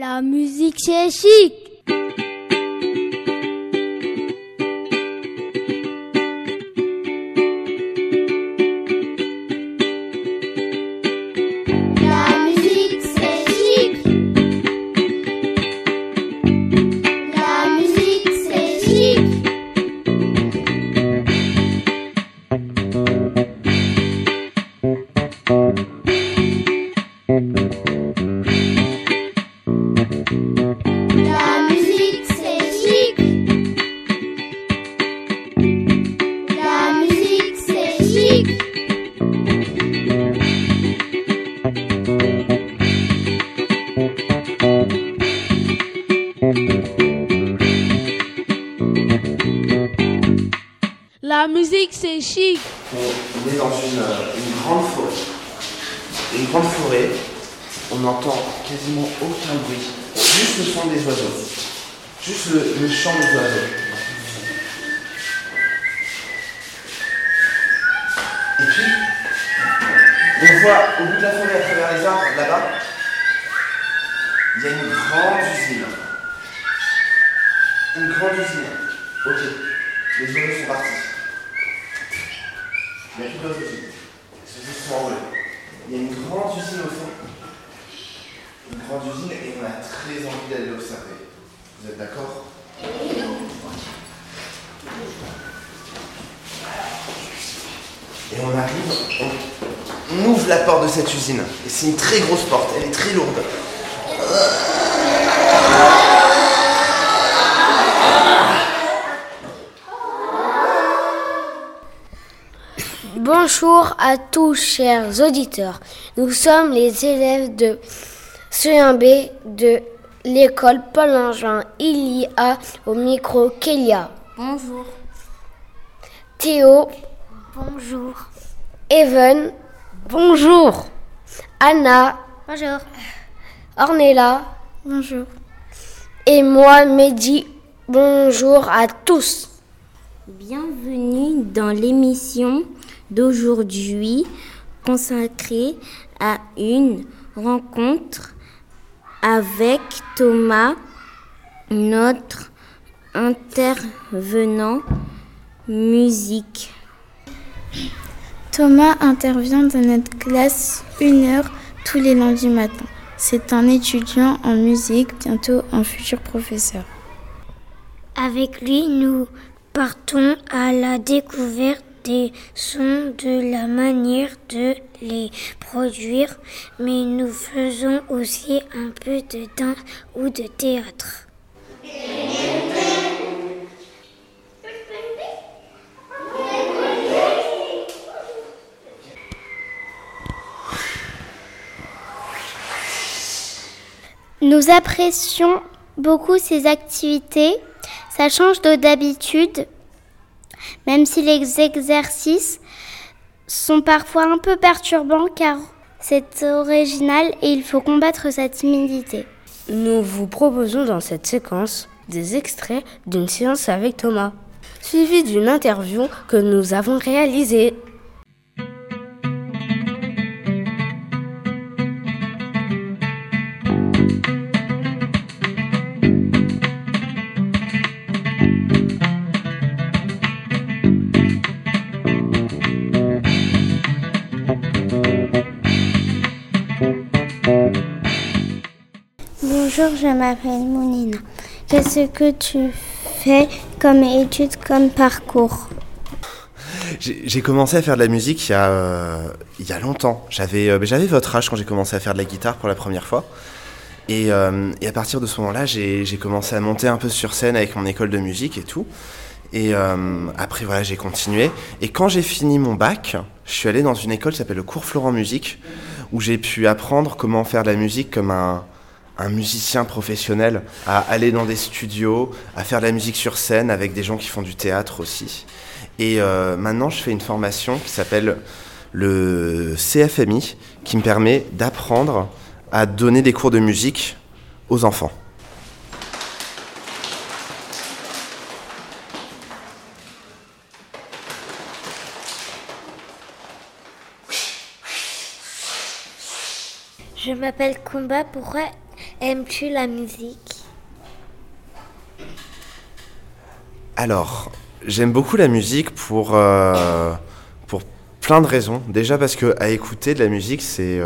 La musique, c'est chic. La musique, c'est chic. On est dans une grande forêt. Une grande forêt, on n'entend quasiment aucun bruit. Juste le son des oiseaux. Juste le chant des oiseaux. Et puis, on voit au bout de la forêt, à travers les arbres, là-bas, il y a une grande usine. Une grande usine. Ok, les oiseaux sont partis. Il n'y a plus d'autres usines. C'est juste pour eux. Il y a une grande usine au fond. Une grande usine et on a très envie d'aller l'observer. Vous êtes d'accord? Et on arrive, on ouvre la porte de cette usine. Et c'est une très grosse porte, elle est très lourde. Bonjour à tous, chers auditeurs. Nous sommes les élèves de CE1B de l'école Paul-Langevin. Il y a au micro Kélia. Bonjour. Théo. Bonjour. Even. Bonjour. Anna. Bonjour. Ornella. Bonjour. Et moi, Mehdi. Bonjour à tous. Bienvenue dans l'émission d'aujourd'hui consacrée à une rencontre avec Thomas, notre intervenant musique. Thomas intervient dans notre classe 1h tous les lundis matin. C'est un étudiant en musique, bientôt un futur professeur. Avec lui, nous partons à la découverte des sons, de la manière de les produire, mais nous faisons aussi un peu de danse ou de théâtre. Nous apprécions beaucoup ces activités, ça change d'habitude. Même si les exercices sont parfois un peu perturbants car c'est original et il faut combattre sa timidité. Nous vous proposons dans cette séquence des extraits d'une séance avec Thomas, suivie d'une interview que nous avons réalisée. Bonjour, je m'appelle Mounina. Qu'est-ce que tu fais comme étude, comme parcours ? J'ai commencé à faire de la musique il y a longtemps. J'avais votre âge quand j'ai commencé à faire de la guitare pour la première fois. Et à partir de ce moment-là, j'ai commencé à monter un peu sur scène avec mon école de musique et tout. Et après, voilà, j'ai continué. Et quand j'ai fini mon bac, je suis allé dans une école qui s'appelle le cours Florent Musique, où j'ai pu apprendre comment faire de la musique comme un musicien professionnel, à aller dans des studios, à faire de la musique sur scène avec des gens qui font du théâtre aussi. Et maintenant, je fais une formation qui s'appelle le CFMI, qui me permet d'apprendre à donner des cours de musique aux enfants. Je m'appelle Kumba, pourquoi Aimes-tu la musique ? Alors, j'aime beaucoup la musique pour plein de raisons. Déjà parce que à écouter de la musique, c'est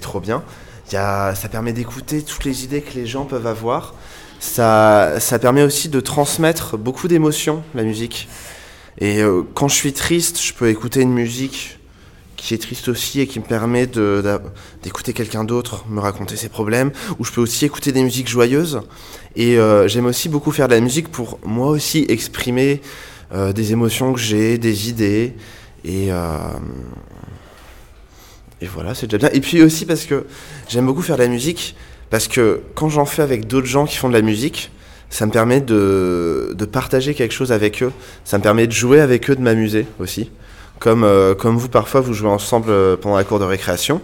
trop bien. Ça permet d'écouter toutes les idées que les gens peuvent avoir. Ça permet aussi de transmettre beaucoup d'émotions, la musique. Et quand je suis triste, je peux écouter une musique qui est triste aussi et qui me permet d'écouter quelqu'un d'autre me raconter ses problèmes. Ou je peux aussi écouter des musiques joyeuses. Et j'aime aussi beaucoup faire de la musique pour moi aussi exprimer des émotions que j'ai, des idées. Et voilà, c'est déjà bien. Et puis aussi parce que j'aime beaucoup faire de la musique, parce que quand j'en fais avec d'autres gens qui font de la musique, ça me permet de partager quelque chose avec eux. Ça me permet de jouer avec eux, de m'amuser aussi. Comme vous, parfois, vous jouez ensemble pendant la cour de récréation.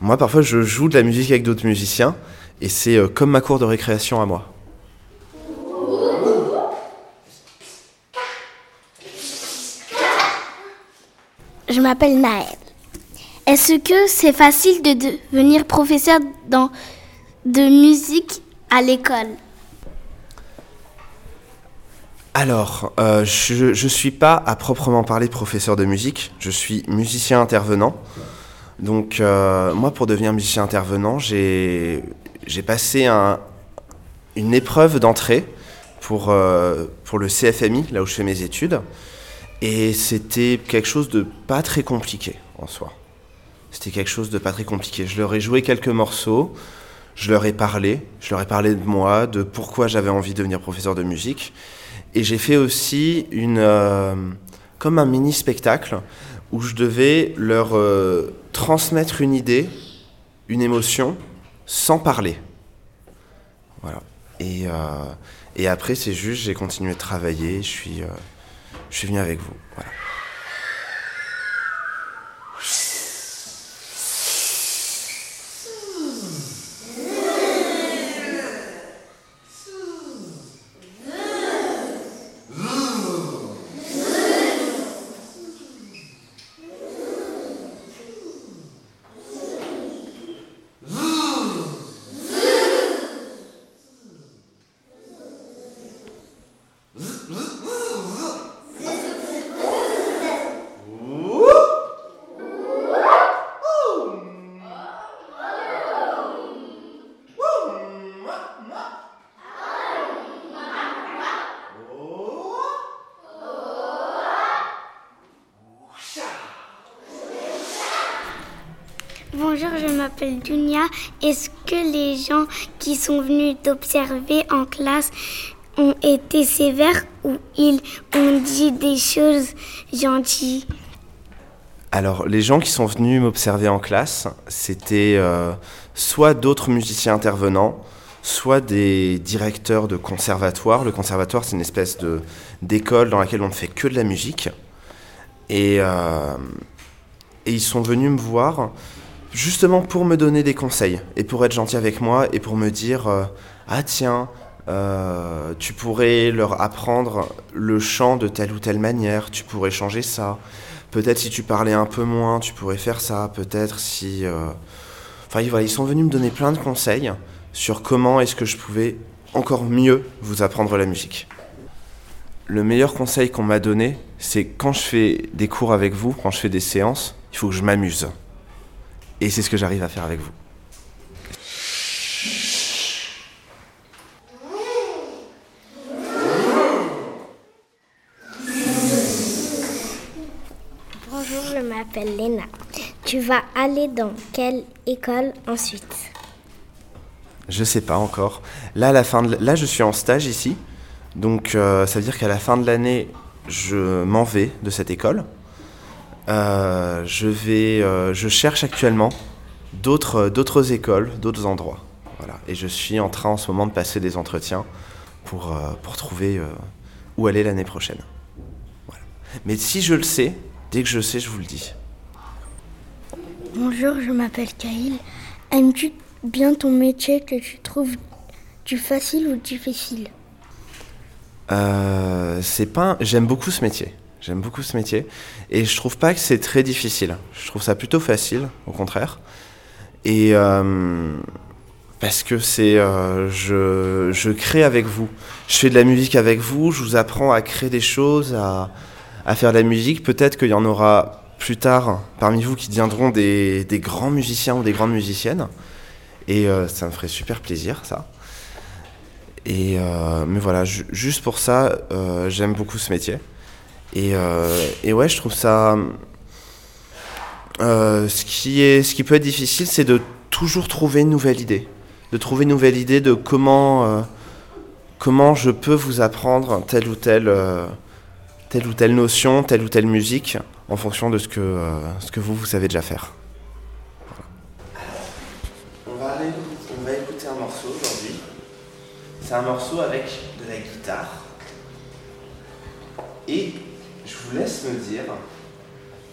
Moi, parfois, je joue de la musique avec d'autres musiciens. Et c'est comme ma cour de récréation à moi. Je m'appelle Naël. Est-ce que c'est facile de devenir professeur de musique à l'école ? Alors, je suis pas à proprement parler professeur de musique, je suis musicien intervenant. Donc moi, pour devenir musicien intervenant, j'ai passé une épreuve d'entrée pour le CFMI, là où je fais mes études. Et c'était quelque chose de pas très compliqué en soi. Je leur ai joué quelques morceaux, je leur ai parlé de moi, de pourquoi j'avais envie de devenir professeur de musique. Et j'ai fait aussi comme un mini-spectacle où je devais leur transmettre une idée, une émotion, sans parler. Voilà. Et après, c'est juste, j'ai continué de travailler, je suis venu avec vous. Voilà. Bonjour, je m'appelle Dunia. Est-ce que les gens qui sont venus t'observer en classe ont été sévères ou ils ont dit des choses gentilles ? Alors, les gens qui sont venus m'observer en classe, c'était soit d'autres musiciens intervenants, soit des directeurs de conservatoire. Le conservatoire, c'est une espèce d'école dans laquelle on ne fait que de la musique. Et ils sont venus me voir justement pour me donner des conseils et pour être gentil avec moi et pour me dire « Ah tiens, tu pourrais leur apprendre le chant de telle ou telle manière, tu pourrais changer ça, peut-être si tu parlais un peu moins, tu pourrais faire ça, peut-être si... » Enfin voilà, ils sont venus me donner plein de conseils sur comment est-ce que je pouvais encore mieux vous apprendre la musique. Le meilleur conseil qu'on m'a donné, c'est quand je fais des cours avec vous, quand je fais des séances, il faut que je m'amuse. Et c'est ce que j'arrive à faire avec vous. Bonjour, je m'appelle Léna. Tu vas aller dans quelle école ensuite ? Je sais pas encore. Là, là, je suis en stage ici. Donc, ça veut dire qu'à la fin de l'année, je m'en vais de cette école. Je cherche actuellement d'autres écoles, d'autres endroits. Voilà. Et je suis en train en ce moment de passer des entretiens pour trouver où aller l'année prochaine. Voilà. Mais si je le sais, dès que je sais, je vous le dis. Bonjour, je m'appelle Kaïl. Aimes-tu bien ton métier que tu trouves du facile ou difficile ? J'aime beaucoup ce métier. J'aime beaucoup ce métier et je trouve pas que c'est très difficile. Je trouve ça plutôt facile, au contraire. Et parce que je crée avec vous. Je fais de la musique avec vous, je vous apprends à créer des choses, à faire de la musique. Peut-être qu'il y en aura plus tard parmi vous qui deviendront des grands musiciens ou des grandes musiciennes. Et ça me ferait super plaisir, ça. Et mais voilà, juste pour ça, j'aime beaucoup ce métier. Et ouais, je trouve ça... ce qui peut être difficile, c'est de toujours trouver une nouvelle idée. De trouver une nouvelle idée de comment je peux vous apprendre telle ou telle notion, telle ou telle musique, en fonction de ce que vous savez déjà faire. Voilà. On va écouter un morceau aujourd'hui. C'est un morceau avec de la guitare. Et je vous laisse me dire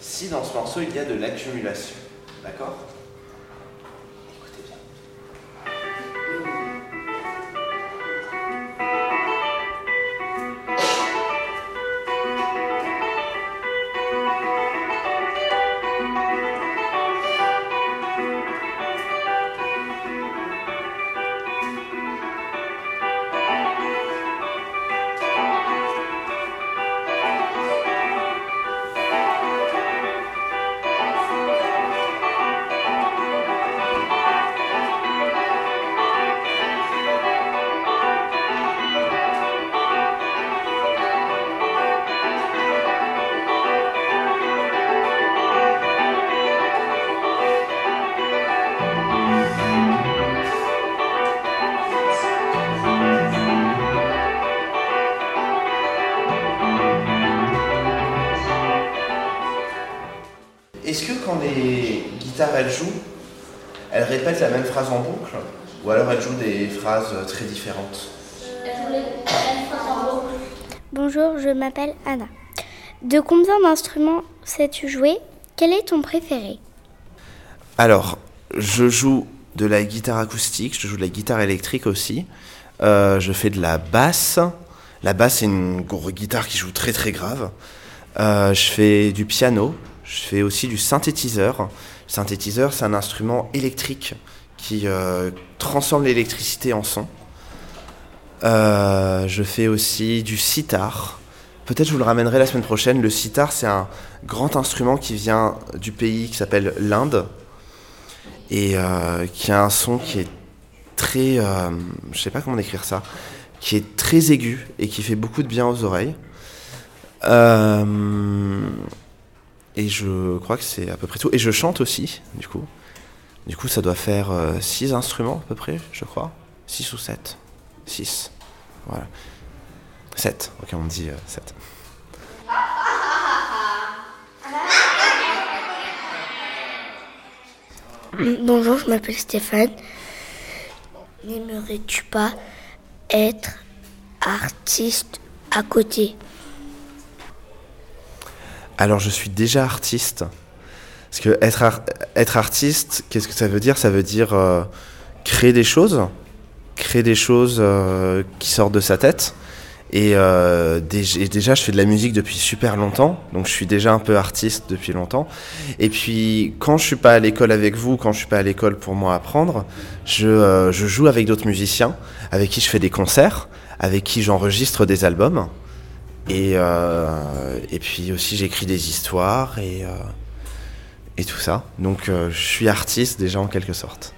si dans ce morceau il y a de l'accumulation. D'accord ? Est-ce que quand les guitares elles jouent, elles répètent la même phrase en boucle, ou alors elles jouent des phrases très différentes ? Elles jouent les phrases en boucle. Bonjour, je m'appelle Anna. De combien d'instruments sais-tu jouer ? Quel est ton préféré ? Alors, je joue de la guitare acoustique, je joue de la guitare électrique aussi. Je fais de la basse. La basse, c'est une guitare qui joue très très grave. Je fais du piano. Je fais aussi du synthétiseur. Le synthétiseur, c'est un instrument électrique qui transforme l'électricité en son. Je fais aussi du sitar. Peut-être je vous le ramènerai la semaine prochaine. Le sitar, c'est un grand instrument qui vient du pays qui s'appelle l'Inde et qui a un son qui est très... je ne sais pas comment décrire ça. Qui est très aigu et qui fait beaucoup de bien aux oreilles. Et je crois que c'est à peu près tout. Et je chante aussi, du coup. Du coup, ça doit faire 6 instruments, à peu près, je crois. 6 ou 7. 6. Voilà. 7. Ok, on dit 7. Bonjour, je m'appelle Stéphane. N'aimerais-tu pas être artiste à côté ? Alors, je suis déjà artiste. Parce que être artiste, qu'est-ce que ça veut dire ? Ça veut dire créer des choses. Créer des choses qui sortent de sa tête. Et déjà, je fais de la musique depuis super longtemps. Donc, je suis déjà un peu artiste depuis longtemps. Et puis, quand je suis pas à l'école avec vous, quand je suis pas à l'école pour moi apprendre, je joue avec d'autres musiciens, avec qui je fais des concerts, avec qui j'enregistre des albums. Et puis aussi j'écris des histoires et tout ça. Donc je suis artiste déjà en quelque sorte.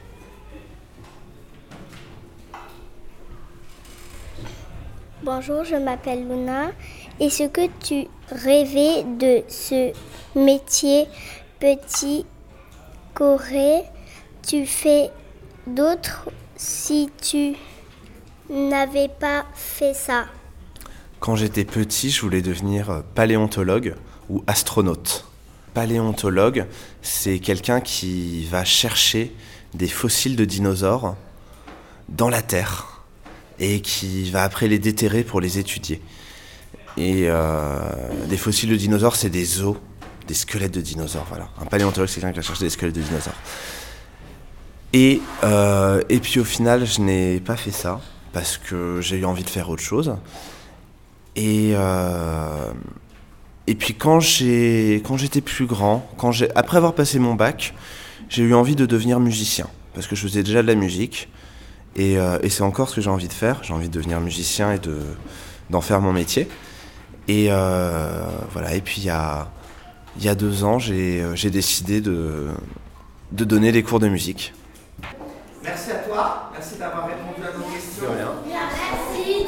Bonjour, je m'appelle Luna. Est-ce que tu rêvais de ce métier petit qu'aurais-tu fait d'autres si tu n'avais pas fait ça ? Quand j'étais petit, je voulais devenir paléontologue ou astronaute. Paléontologue, c'est quelqu'un qui va chercher des fossiles de dinosaures dans la Terre et qui va après les déterrer pour les étudier. Et des fossiles de dinosaures, c'est des os, des squelettes de dinosaures. Voilà. Un paléontologue, c'est quelqu'un qui va chercher des squelettes de dinosaures. Et puis au final, je n'ai pas fait ça parce que j'ai eu envie de faire autre chose. Et puis quand j'étais plus grand, après avoir passé mon bac, j'ai eu envie de devenir musicien, parce que je faisais déjà de la musique, Et c'est encore ce que j'ai envie de faire. J'ai envie de devenir musicien et d'en faire mon métier. Et voilà. Et puis il y a 2 ans, j'ai décidé de donner les cours de musique. Merci à toi. Merci d'avoir répondu à nos questions. De rien. Merci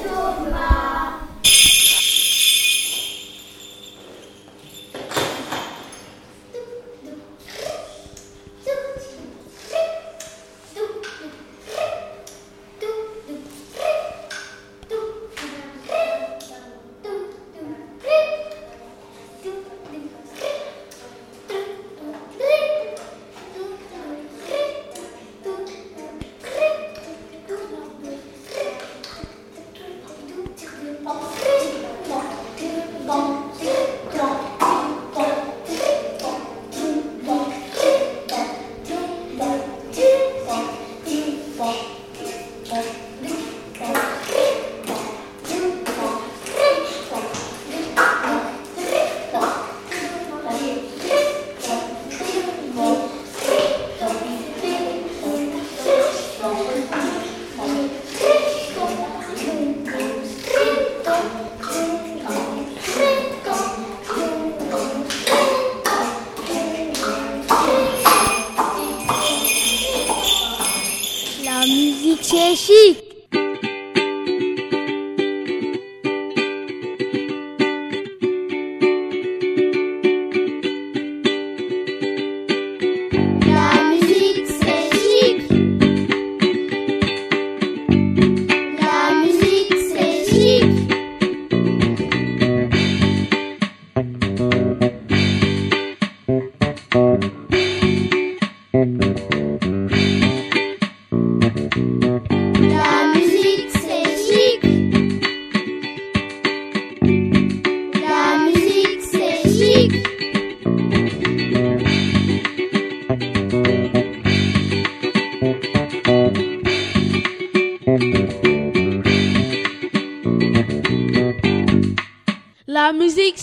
Thomas.